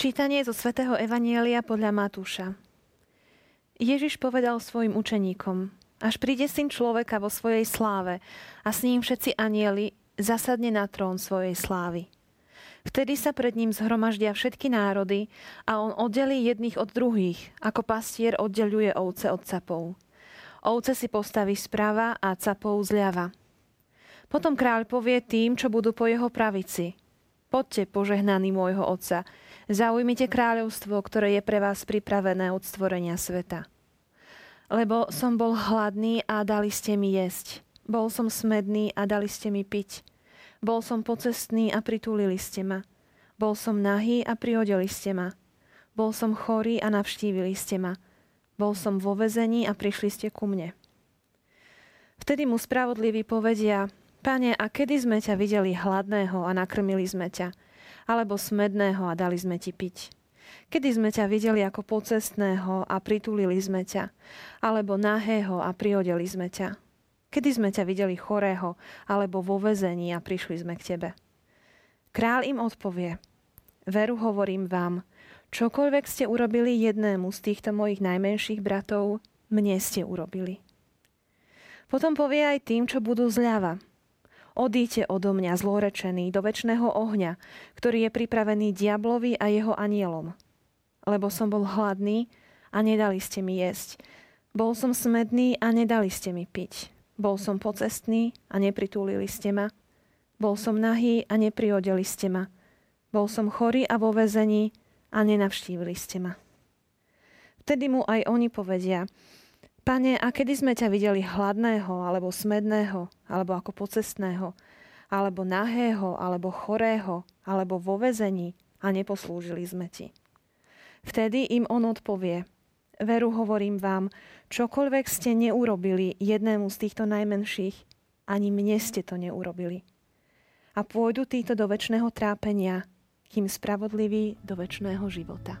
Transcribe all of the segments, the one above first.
Čítanie zo svätého Evanjelia podľa Matúša. Ježiš povedal svojim učeníkom: Až príde Syn človeka vo svojej sláve a s ním všetci anjeli, zasadne na trón svojej slávy. Vtedy sa pred ním zhromaždia všetky národy a on oddelí jedných od druhých, ako pastier oddeľuje ovce od capov. Ovce si postaví zprava a capov zľava. Potom kráľ povie tým, čo budú po jeho pravici: Poďte, požehnaní môjho Otca, zaujmite kráľovstvo, ktoré je pre vás pripravené od stvorenia sveta. Lebo som bol hladný a dali ste mi jesť. Bol som smedný a dali ste mi piť. Bol som pocestný a pritúlili ste ma. Bol som nahý a priodeli ste ma. Bol som chorý a navštívili ste ma. Bol som vo väzení a prišli ste ku mne. Vtedy mu spravodliví povedia: Pane, a kedy sme ťa videli hladného a nakrmili sme ťa? Alebo smedného a dali sme ti piť? Kedy sme ťa videli ako pocestného a pritulili sme ťa? Alebo nahého a priodeli sme ťa? Kedy sme ťa videli chorého alebo vo väzení a prišli sme k tebe? Král im odpovie: Veru hovorím vám, čokoľvek ste urobili jednému z týchto mojich najmenších bratov, mne ste urobili. Potom povie aj tým, čo budú zľava: Odíďte odo mňa, zlorečený, do večného ohňa, ktorý je pripravený diablovi a jeho anielom. Lebo som bol hladný a nedali ste mi jesť. Bol som smedný a nedali ste mi piť. Bol som pocestný a nepritúlili ste ma. Bol som nahý a nepriodeli ste ma. Bol som chorý a vo väzení a nenavštívili ste ma. Vtedy mu aj oni povedia: Pane, a kedy sme ťa videli hladného, alebo smedného, alebo ako pocestného, alebo nahého, alebo chorého, alebo vo väzení a neposlúžili sme ti? Vtedy im on odpovie: Veru hovorím vám, čokoľvek ste neurobili jednému z týchto najmenších, ani mne ste to neurobili. A pôjdu títo do večného trápenia, kým spravodliví do večného života.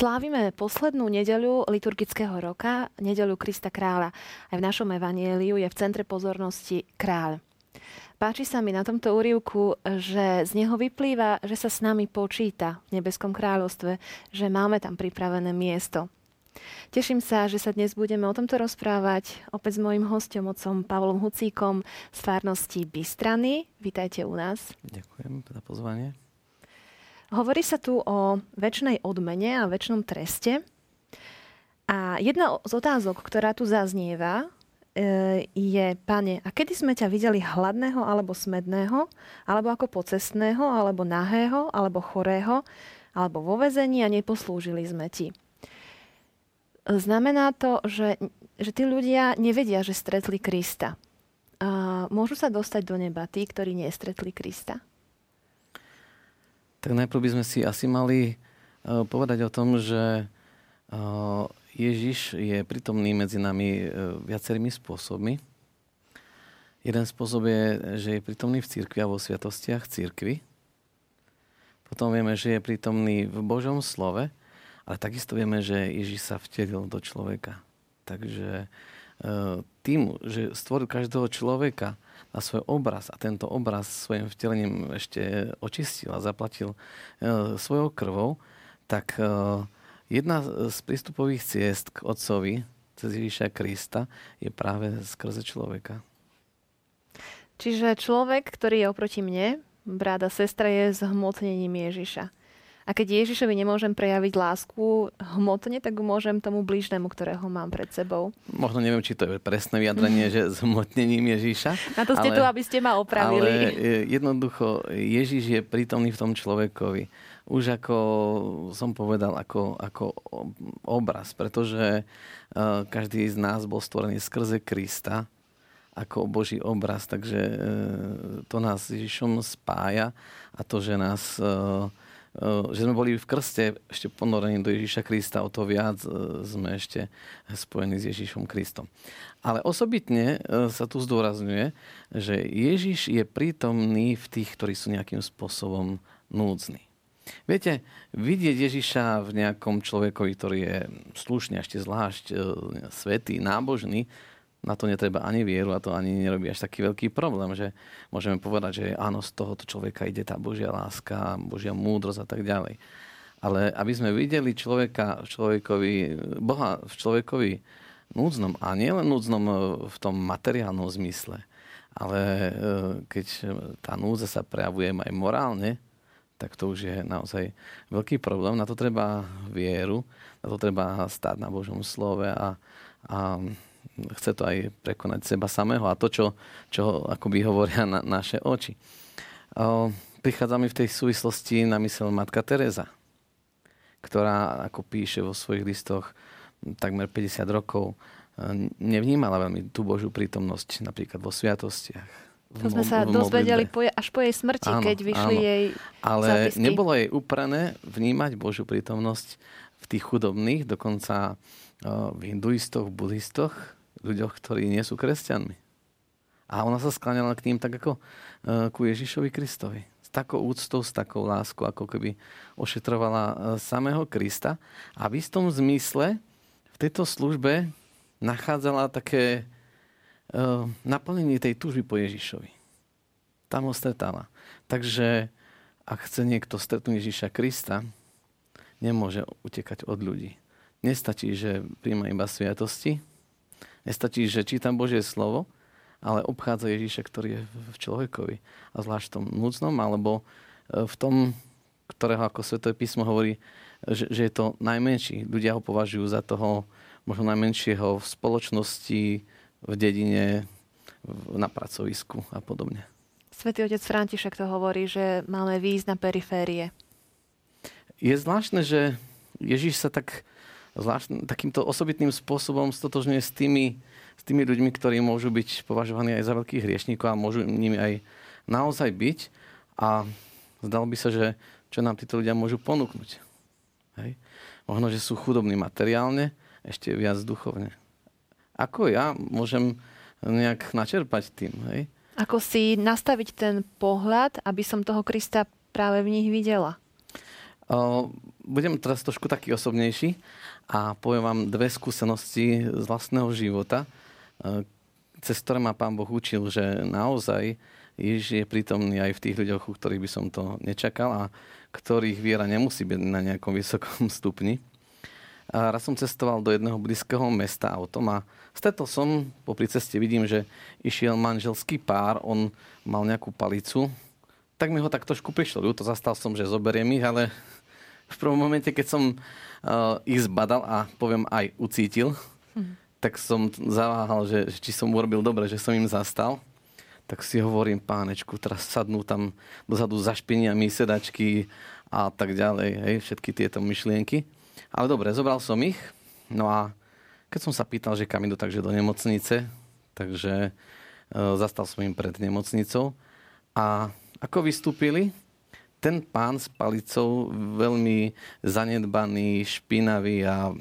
Slávime poslednú nedeľu liturgického roka, nedeľu Krista kráľa. Aj v našom evanjeliu je v centre pozornosti kráľ. Páči sa mi na tomto úryvku, že z neho vyplýva, že sa s nami počíta v nebeskom kráľovstve, že máme tam pripravené miesto. Teším sa, že sa dnes budeme o tomto rozprávať opäť s mojím hosťom, otcom Pavlom Hucíkom z farnosti Bystrany. Vítajte u nás. Ďakujem za pozvanie. Hovorí sa tu o večnej odmene a večnom treste. A jedna z otázok, ktorá tu zaznieva, je: Pane, a kedy sme ťa videli hladného alebo smedného, alebo ako pocestného, alebo nahého, alebo chorého, alebo vo väzení a neposlúžili sme ti? Znamená to, že tí ľudia nevedia, že stretli Krista. A môžu sa dostať do neba tí, ktorí nestretli Krista? Tak najprv by sme si asi mali povedať o tom, že Ježiš je prítomný medzi nami viacerými spôsobmi. Jeden spôsob je, že je prítomný v cirkvi a vo sviatostiach cirkvi. Potom vieme, že je prítomný v Božom slove, ale takisto vieme, že Ježiš sa vtelil do človeka. Takže tým, že stvoril každého človeka na svoj obraz a tento obraz svojim vtelením ešte očistil a zaplatil svojou krvou, tak jedna z prístupových ciest k Otcovi cez Ježiša Krista je práve skrze človeka. Čiže človek, ktorý je oproti mne, brat a sestra, je zhmotnením Ježiša. A keď Ježišovi nemôžem prejaviť lásku hmotne, tak môžem tomu blížnemu, ktorého mám pred sebou. Možno neviem, či to je presné vyjadrenie, že zhmotnením Ježiša. Na to ste tu, aby ste ma opravili. Ale jednoducho, Ježiš je prítomný v tom človekovi. Už ako som povedal, ako obraz, pretože každý z nás bol stvorený skrze Krista ako Boží obraz. Takže to nás s Ježišom spája a to, že nás že sme boli v krste ešte ponorení do Ježiša Krista, o to viac sme ešte spojení s Ježišom Kristom. Ale osobitne sa tu zdôrazňuje, že Ježiš je prítomný v tých, ktorí sú nejakým spôsobom núdzni. Viete, vidieť Ježiša v nejakom človekovi, ktorý je slušný, ešte zvlášť svätý, nábožný, na to netreba ani vieru a to ani nerobí až taký veľký problém, že môžeme povedať, že áno, z tohoto človeka ide tá Božia láska, Božia múdrosť a tak ďalej. Ale aby sme videli Boha v človekovi núdznom, a nielen núdznom v tom materiálnom zmysle, ale keď tá núdza sa prejavuje aj morálne, tak to už je naozaj veľký problém. Na to treba vieru, na to treba stáť na Božom slove a chce to aj prekonať seba samého a to, čo akoby hovoria naše oči. Prichádza mi v tej súvislosti na mysel matka Tereza, ktorá, ako píše vo svojich listoch, takmer 50 rokov nevnímala veľmi tú Božiu prítomnosť napríklad vo sviatostiach. To sme sa dozvedeli až po jej smrti, áno, keď vyšli jej zápisky. Ale nebolo jej uprané vnímať Božiu prítomnosť v tých chudobných, dokonca v hinduistoch, buddhistoch, ľuďoch, ktorí nie sú kresťanmi. A ona sa skláňala k ním tak ako ku Ježišovi Kristovi. S takou úctou, s takou láskou, ako keby ošetrovala samého Krista. A v istom zmysle v tejto službe nachádzala také naplnenie tej túžby po Ježišovi. Tam ho stretala. Takže ak chce niekto stretnúť Ježiša Krista, nemôže utekať od ľudí. Nestačí, že príjma iba sviatosti, nestačí, že čítam Božie slovo, ale obchádza Ježiša, ktorý je v človekovi. A zvlášť v tom núdznom, alebo v tom, ktorého, ako Sväté písmo hovorí, že je to najmenší. Ľudia ho považujú za toho možno najmenšieho v spoločnosti, v dedine, na pracovisku a podobne. Svätý otec František to hovorí, že máme výjsť na periférie. Je zvláštne, že Ježiš sa takýmto osobitným spôsobom stotožňuje s tými ľuďmi, ktorí môžu byť považovaní aj za veľkých hriešníkov a môžu nimi aj naozaj byť. A zdalo by sa, že čo nám títo ľudia môžu ponúknuť. Hej? Možno, že sú chudobní materiálne, ešte viac duchovne. Ako ja môžem nejak načerpať tým, hej? Ako si nastaviť ten pohľad, aby som toho Krista práve v nich videla? Budem teraz trošku taký osobnejší a poviem vám dve skúsenosti z vlastného života, cez ktoré ma Pán Boh učil, že naozaj Ježiš je prítomný aj v tých ľuďoch, u ktorých by som to nečakal a ktorých viera nemusí byť na nejakom vysokom stupni. A raz som cestoval do jedného blízkeho mesta autom a stretol som, popri ceste vidím, že išiel manželský pár, on mal nejakú palicu, tak mi ho tak trošku prišlo ľúto, zastal som, že zoberiem ich, ale v prvom momente, keď som ich zbadal a poviem aj ucítil, tak som zaváhal, že či som urobil dobre, že som im zastal. Tak si hovorím, pánečku, teraz sadnú tam dozadu za špiniami, sedačky a tak ďalej, hej, všetky tieto myšlienky. Ale dobre, zobral som ich, no a keď som sa pýtal, že kam idú, takže do nemocnice, takže zastal som im pred nemocnicou a ako vystúpili, ten pán s palicou veľmi zanedbaný, špinavý a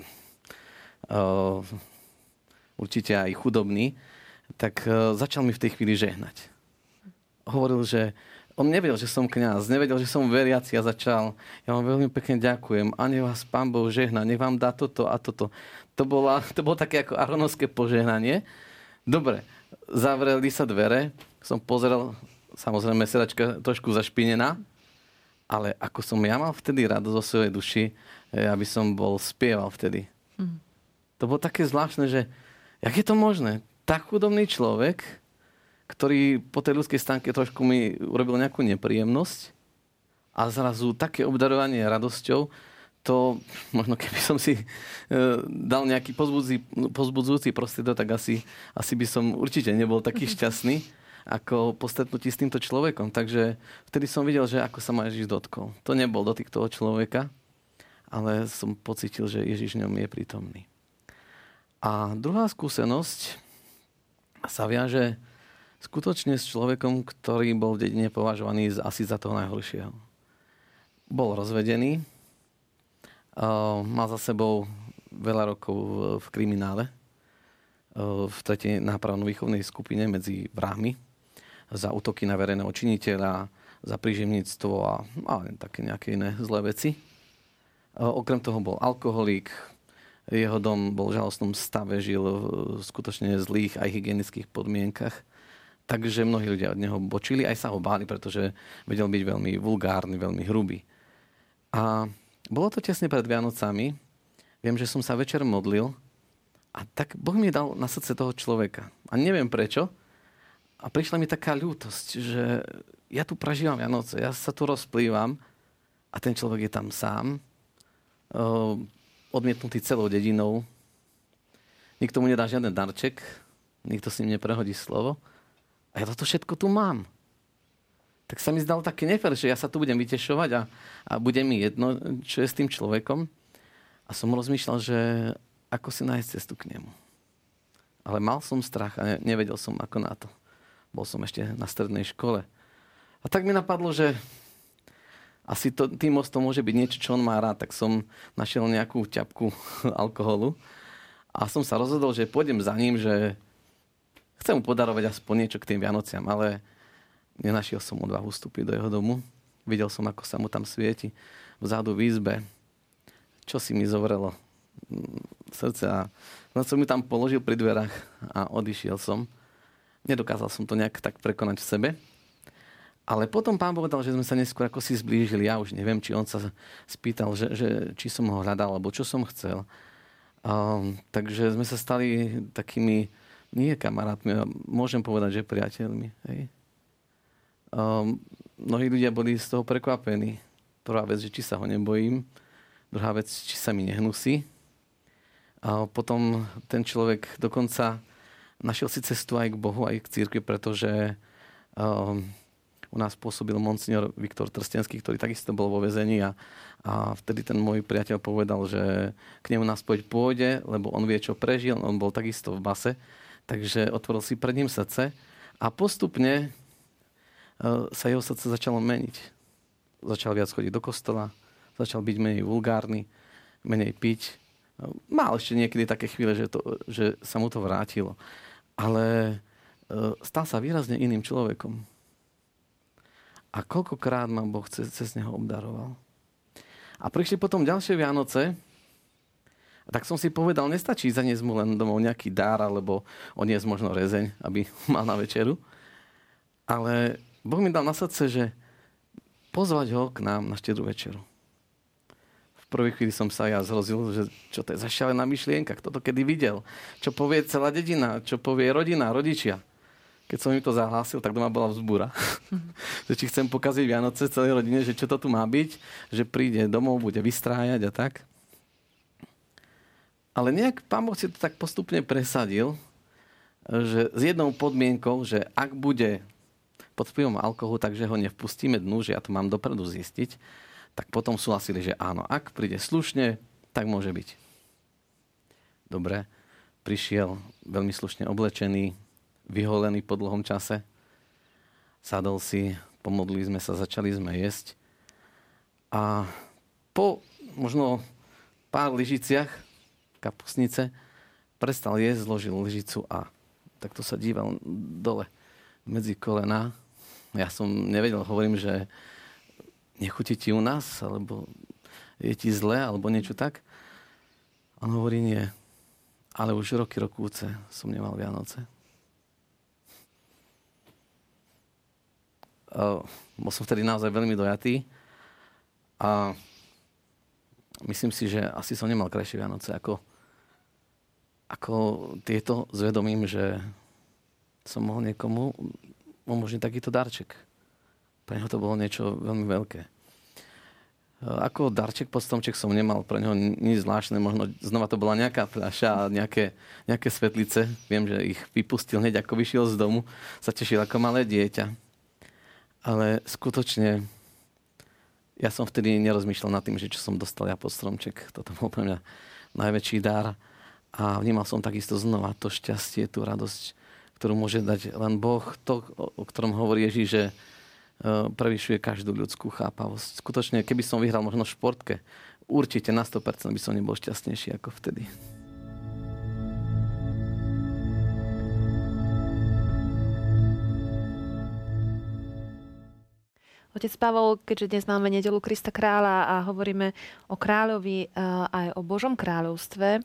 určite aj chudobný, tak začal mi v tej chvíli žehnať. Hovoril, že on nevedel, že som kňaz, nevedel, že som veriaci a začal. Ja vám veľmi pekne ďakujem. A nech vás Pán Boh žehna, nech vám dá toto a toto. To bolo také ako aronovské požehnanie. Dobre, zavreli sa dvere. Som pozrel, samozrejme, sedačka trošku zašpinená. Ale ako som ja mal vtedy radosť zo svojej duši, aby som bol spieval vtedy. To bolo také zvláštne, že jak je to možné? Tak chudobný človek, ktorý po tej ľudskej stánke trošku mi urobil nejakú nepríjemnosť a zrazu také obdarovanie radosťou, to možno keby som si dal nejaký pozbudzujúci prostriedok, tak asi by som určite nebol taký šťastný, ako po stretnutí s týmto človekom. Takže vtedy som videl, že ako sa ma Ježiš dotkol. To nebol dotyk toho človeka, ale som pocítil, že Ježiš v ňom je prítomný. A druhá skúsenosť sa viaže skutočne s človekom, ktorý bol v dedine považovaný asi za toho najhoršieho. bol rozvedený. Mal za sebou veľa rokov v kriminále, v tretej nápravno-výchovnej skupine medzi vrahmi za útoky na verejného činiteľa, za príživníctvo a také nejaké iné zlé veci. Okrem toho bol alkoholík, jeho dom bol v žalostnom stave, žil v skutočne zlých aj hygienických podmienkach, takže mnohí ľudia od neho bočili, aj sa ho báli, pretože vedel byť veľmi vulgárny, veľmi hrubý. A bolo to tesne pred Vianocami, viem, že som sa večer modlil a tak Boh mi dal na srdce toho človeka. A neviem prečo. A prišla mi taká ľútosť, že ja tu prežívam Vianoce, ja sa tu rozplývam a ten človek je tam sám, odmietnutý celou dedinou. Nikto mu nedá žiaden darček, nikto s ním neprehodí slovo. A ja toto všetko tu mám. Tak sa mi zdalo také nefér, že ja sa tu budem vytešovať a bude mi jedno, čo je s tým človekom. A som rozmýšľal, že ako si nájsť cestu k nemu. Ale mal som strach a nevedel som, ako na to. Bol som ešte na strednej škole. A tak mi napadlo, že asi tým mostom môže byť niečo, čo on má rád. Tak som našiel nejakú ťapku alkoholu a som sa rozhodol, že pôjdem za ním, že chcem mu podarovať aspoň niečo k tým Vianociam, ale nenašiel som odvahu vstúpiť do jeho domu. Videl som, ako sa mu tam svieti vzadu v izbe. Čo si mi zovrelo srdce a no, som mi tam položil pri dverách a odišiel som. Nedokázal som to nejak tak prekonať v sebe. Ale potom Pán povedal, že sme sa neskôr ako si zblížili. Ja už neviem, či on sa spýtal, že či som ho hľadal, alebo čo som chcel. Takže sme sa stali takými, nie kamarátmi, môžem povedať, že priateľmi. Hej. Mnohí ľudia boli z toho prekvapení. Prvá vec, že či sa ho nebojím. Druhá vec, či sa mi nehnusí. A potom ten človek dokonca našiel si cestu aj k Bohu, aj k cirkvi, pretože... U nás pôsobil monsignor Viktor Trstenský, ktorý takisto bol vo väzení a vtedy ten môj priateľ povedal, že k nemu na spoveď pôjde, lebo on vie, čo prežil, on bol takisto v base, takže otvoril si pred ním srdce a postupne sa jeho srdce začalo meniť. Začal viac chodiť do kostola, začal byť menej vulgárny, menej piť. Mal ešte niekedy také chvíle, že sa mu to vrátilo, ale stal sa výrazne iným človekom. A koľkokrát ma Boh cez neho obdaroval. A prišli potom ďalšie Vianoce, tak som si povedal, nestačí zaniesť mu len domov nejaký dár, alebo odniesť možno rezeň, aby mal na večeru. Ale Boh mi dal na srdce, že pozvať ho k nám na štedrú večeru. V prvej chvíli som sa ja zhrozil, že čo to je za šialená myšlienka, kto to kedy videl, čo povie celá dedina, čo povie rodina, rodičia. Keď som im to zahlásil, tak doma bola vzbúra. Že či chcem pokaziť Vianoce celej rodine, že čo to tu má byť, že príde domov, bude vystrájať a tak. Ale nejak Pán Boh si to tak postupne presadil, že s jednou podmienkou, že ak bude pod vplyvom alkoholu, takže ho nevpustíme dnu, že ja to mám dopredu zistiť, tak potom súhlasili, že áno, ak príde slušne, tak môže byť. Dobre, prišiel veľmi slušne oblečený, vyholený po dlhom čase. Sadol si, pomodlili sme sa, začali sme jesť. A po možno pár lyžiciach kapusnice prestal jesť, zložil lyžicu a takto sa díval dole medzi kolená. Ja som nevedel, hovorím, že nechutí ti u nás, alebo je ti zle, alebo niečo tak. On hovorí, nie. Ale už roky, rokúce som nemal Vianoce. Bol som vtedy naozaj veľmi dojatý a myslím si, že asi som nemal krajšie Vianoce ako tieto, zvedomím, že som mohol niekomu umožniť takýto darček. Pre neho to bolo niečo veľmi veľké. Ako darček pod stromček som nemal pre neho nič zvláštne, možno znova to bola nejaká fľaša a nejaké svetlice. Viem, že ich vypustil hneď, ako vyšiel z domu, sa tešil ako malé dieťa. Ale skutočne, ja som vtedy nerozmýšľal nad tým, že čo som dostal ja pod stromček. Toto bol pre mňa najväčší dar. A vnímal som takisto znova to šťastie, tú radosť, ktorú môže dať len Boh. To, o ktorom hovorí Ježíš, že prevyšuje každú ľudskú chápavosť. Skutočne, keby som vyhral možno v športke, určite na 100% by som nebol šťastnejší ako vtedy. Otec Pavol, keďže dnes máme nedeľu Krista kráľa a hovoríme o kráľovi aj o Božom kráľovstve,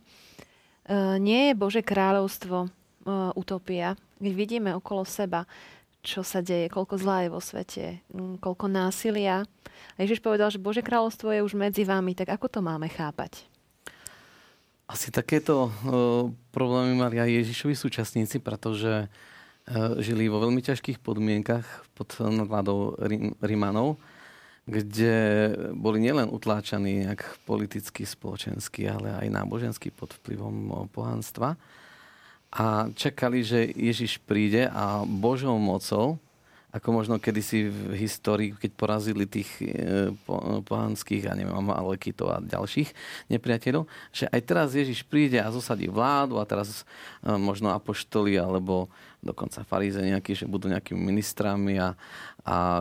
nie je Božie kráľovstvo utopia, keď vidíme okolo seba, čo sa deje, koľko zla je vo svete, koľko násilia. A Ježiš povedal, že Božie kráľovstvo je už medzi vami, tak ako to máme chápať? Asi takéto problémy mali aj Ježišovi súčasníci, pretože žili vo veľmi ťažkých podmienkach pod nadvládou Rimanov, kde boli nielen utláčaní jak politicky, spoločensky, ale aj nábožensky pod vplyvom pohanstva. A čakali, že Ježiš príde a Božou mocou, ako možno kedysi v histórii, keď porazili tých pohanských, ja neviem, Amalekitov a ďalších nepriateľov, že aj teraz Ježiš príde a zosadí vládu a teraz možno apoštoli alebo dokonca faríze nejakí, že budú nejakými ministrami a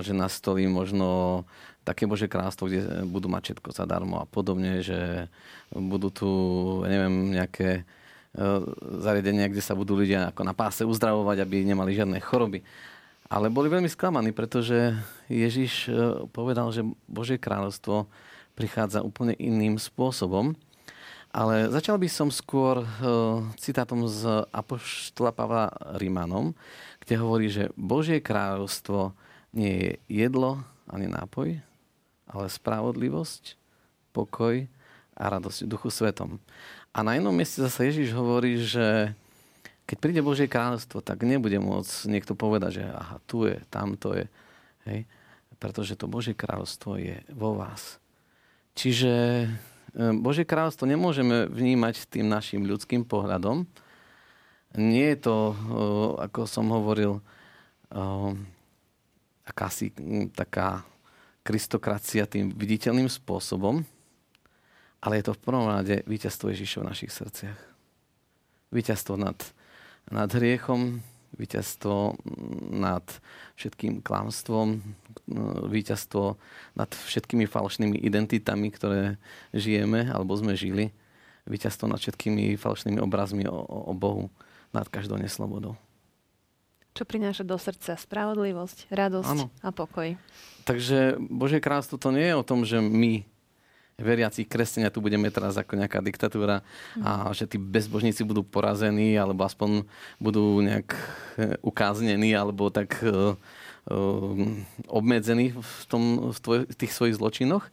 že nastolí možno také Božie kráľstvo, kde budú mať všetko zadarmo a podobne, že budú tu, neviem, nejaké zariadenia, kde sa budú ľudia ako na páse uzdravovať, aby nemali žiadne choroby. Ale boli veľmi sklamaní, pretože Ježiš povedal, že Božie kráľovstvo prichádza úplne iným spôsobom. Ale začal by som skôr citátom z apoštola Pavla Rimanom, kde hovorí, že Božie kráľovstvo nie je jedlo ani nápoj, ale spravodlivosť, pokoj a radosť v Duchu Svetom. A na inom mieste zase Ježiš hovorí, že keď príde Božie kráľovstvo, tak nebude môcť niekto povedať, že aha, tu je, tam to je. Hej? Pretože to Božie kráľovstvo je vo vás. Čiže Božie kráľovstvo nemôžeme vnímať tým našim ľudským pohľadom. Nie je to, ako som hovoril, akási taká kristokracia tým viditeľným spôsobom, ale je to v prvom rade víťazstvo Ježišov v našich srdciach. Víťazstvo nad hriechom, víťazstvo nad všetkým klamstvom, víťazstvo nad všetkými falošnými identitami, ktoré žijeme alebo sme žili, víťazstvo nad všetkými falošnými obrazmi o Bohu, nad každou neslobodou. Čo prináša do srdca spravodlivosť, radosť a pokoj. Takže Božie kráľstvo to nie je o tom, že my veriaci kresťania tu budeme teraz ako nejaká diktatúra a že tí bezbožníci budú porazení alebo aspoň budú nejak ukáznení alebo tak obmedzení v tých svojich zločinoch.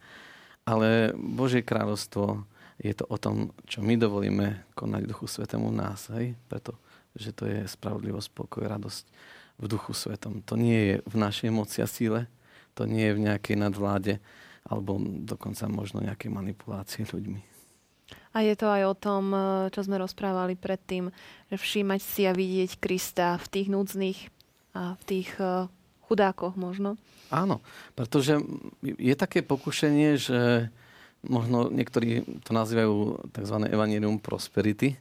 Ale Božie kráľovstvo je to o tom, čo my dovolíme konať Duchu Svätému nás. Hej? Pretože to je spravodlivosť, pokoj, radosť v Duchu Svätom. To nie je v našej moci a síle, to nie je v nejakej nadvláde, alebo dokonca možno nejaké manipulácie ľuďmi. A je to aj o tom, čo sme rozprávali predtým, že všímať si a vidieť Krista v tých núdznych a v tých chudákoch možno. Áno, pretože je také pokušenie, že možno niektorí to nazývajú tzv. Evangelium prosperity,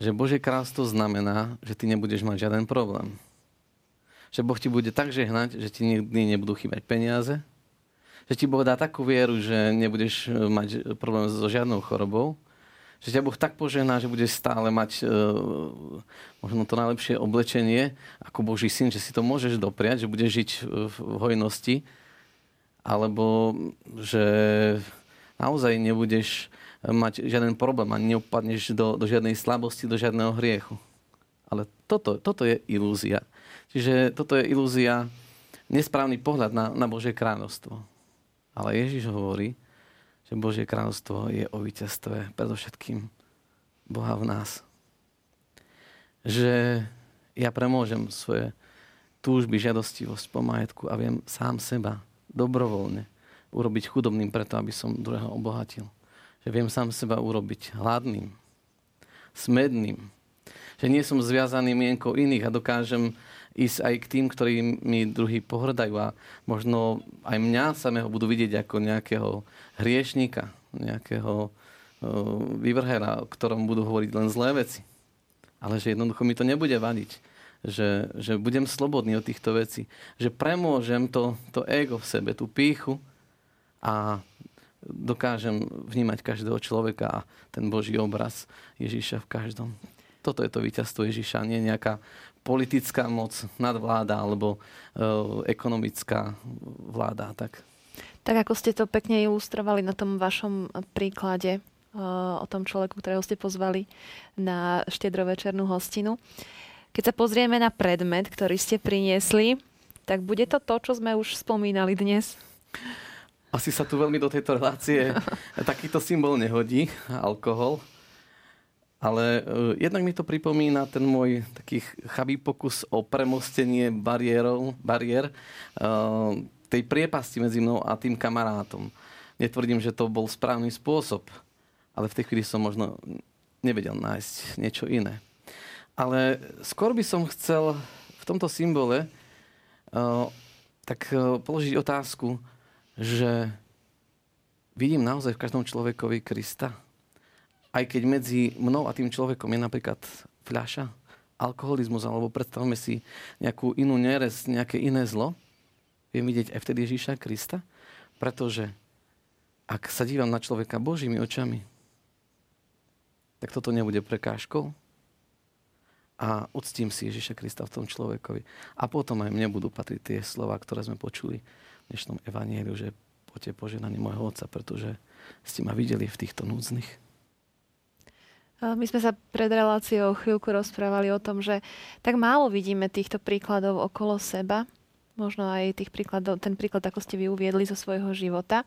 že Božie kráľstvo znamená, že ty nebudeš mať žiaden problém. Že Boh ti bude tak žehnať, že ti nikdy nebudú chýbať peniaze, že ti Boh dá takú vieru, že nebudeš mať problém so žiadnou chorobou, že ťa Boh tak požehná, že budeš stále mať možno to najlepšie oblečenie ako Boží syn, že si to môžeš dopriať, že budeš žiť v hojnosti, alebo že naozaj nebudeš mať žiaden problém a neupadneš do žiadnej slabosti, do žiadneho hriechu. Ale toto je ilúzia. Čiže toto je ilúzia, nesprávny pohľad na Božie kráľovstvo. Ale Ježiš hovorí, že Božie kráľovstvo je o víťazstve predovšetkým Boha v nás. Že ja premôžem svoje túžby, žiadostivosť po majetku a viem sám seba dobrovoľne urobiť chudobným preto, aby som druhého obohatil. Že viem sám seba urobiť hladným, smedným. Že nie som zviazaný mienkou iných a dokážem ísť aj k tým, ktorí mi druhý pohrdajú a možno aj mňa samého budú vidieť ako nejakého hriešníka, nejakého vyvrhera, o ktorom budú hovoriť len zlé veci. Ale že jednoducho mi to nebude vadiť, že budem slobodný od týchto vecí. Že premôžem to ego v sebe, tú pýchu a dokážem vnímať každého človeka a ten Boží obraz Ježiša v každom. Toto je to víťazstvo Ježiša, nie nejaká politická moc, nadvláda alebo ekonomická vláda. Tak ako ste to pekne ilustrovali na tom vašom príklade o tom človeku, ktorého ste pozvali na štiedrovečernú hostinu. Keď sa pozrieme na predmet, ktorý ste priniesli, tak bude to to, čo sme už spomínali dnes? Asi sa tu veľmi do tejto relácie takýto symbol nehodí, alkohol. Ale jednak mi to pripomína ten môj taký chabý pokus o premostenie bariér tej priepasti medzi mnou a tým kamarátom. Netvrdím, že to bol správny spôsob, ale v tej chvíli som možno nevedel nájsť niečo iné. Ale skôr by som chcel v tomto symbole položiť otázku, že vidím naozaj v každom človekovi Krista. Aj keď medzi mnou a tým človekom je napríklad fľaša, alkoholizmus, alebo predstavme si nejakú inú neresť, nejaké iné zlo, viem vidieť aj vtedy Ježíša Krista, pretože ak sa dívam na človeka Božími očami, tak toto nebude prekážkou a uctím si Ježíša Krista v tom človekovi. A potom aj mne budú patriť tie slova, ktoré sme počuli v dnešnom evaníliu, že poďte požehnaní môjho otca, pretože ste ma videli v týchto núdznych. My sme sa pred reláciou chvíľku rozprávali o tom, že tak málo vidíme týchto príkladov okolo seba. Možno aj tých príkladov, ten príklad, ako ste vy uviedli zo svojho života.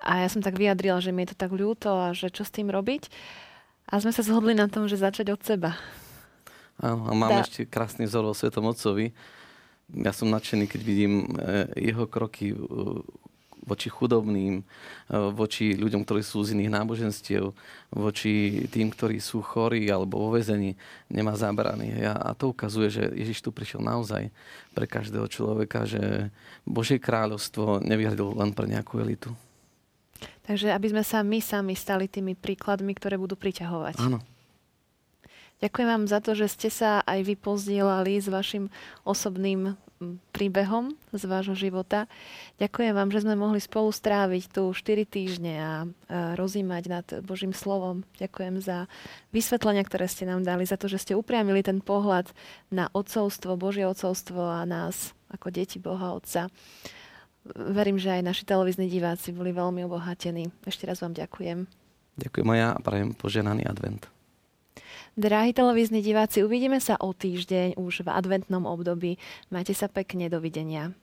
A ja som tak vyjadrila, že mi je to tak ľúto a že čo s tým robiť. A sme sa zhodli na tom, že začať od seba. Áno, a mám ešte krásny vzor o Svätom Otcovi. Ja som nadšený, keď vidím jeho kroky voči chudobným, voči ľuďom, ktorí sú z iných náboženstiev, voči tým, ktorí sú chorí alebo vo väzení, nemá zábrany. A to ukazuje, že Ježiš tu prišiel naozaj pre každého človeka, že Božie kráľovstvo nevyhradil len pre nejakú elitu. Takže aby sme sa my sami stali tými príkladmi, ktoré budú priťahovať. Áno. Ďakujem vám za to, že ste sa aj vy pozdielali s vašim osobným príbehom z vášho života. Ďakujem vám, že sme mohli spolu stráviť tu 4 týždne a rozímať nad Božím slovom. Ďakujem za vysvetlenia, ktoré ste nám dali, za to, že ste upriamili ten pohľad na otcovstvo, Božie otcovstvo a nás ako deti Boha Otca. Verím, že aj naši televízni diváci boli veľmi obohatení. Ešte raz vám ďakujem. Ďakujem aj ja a prajem požehnaný advent. Drahí televízni diváci, uvidíme sa o týždeň už v adventnom období. Majte sa pekne, dovidenia.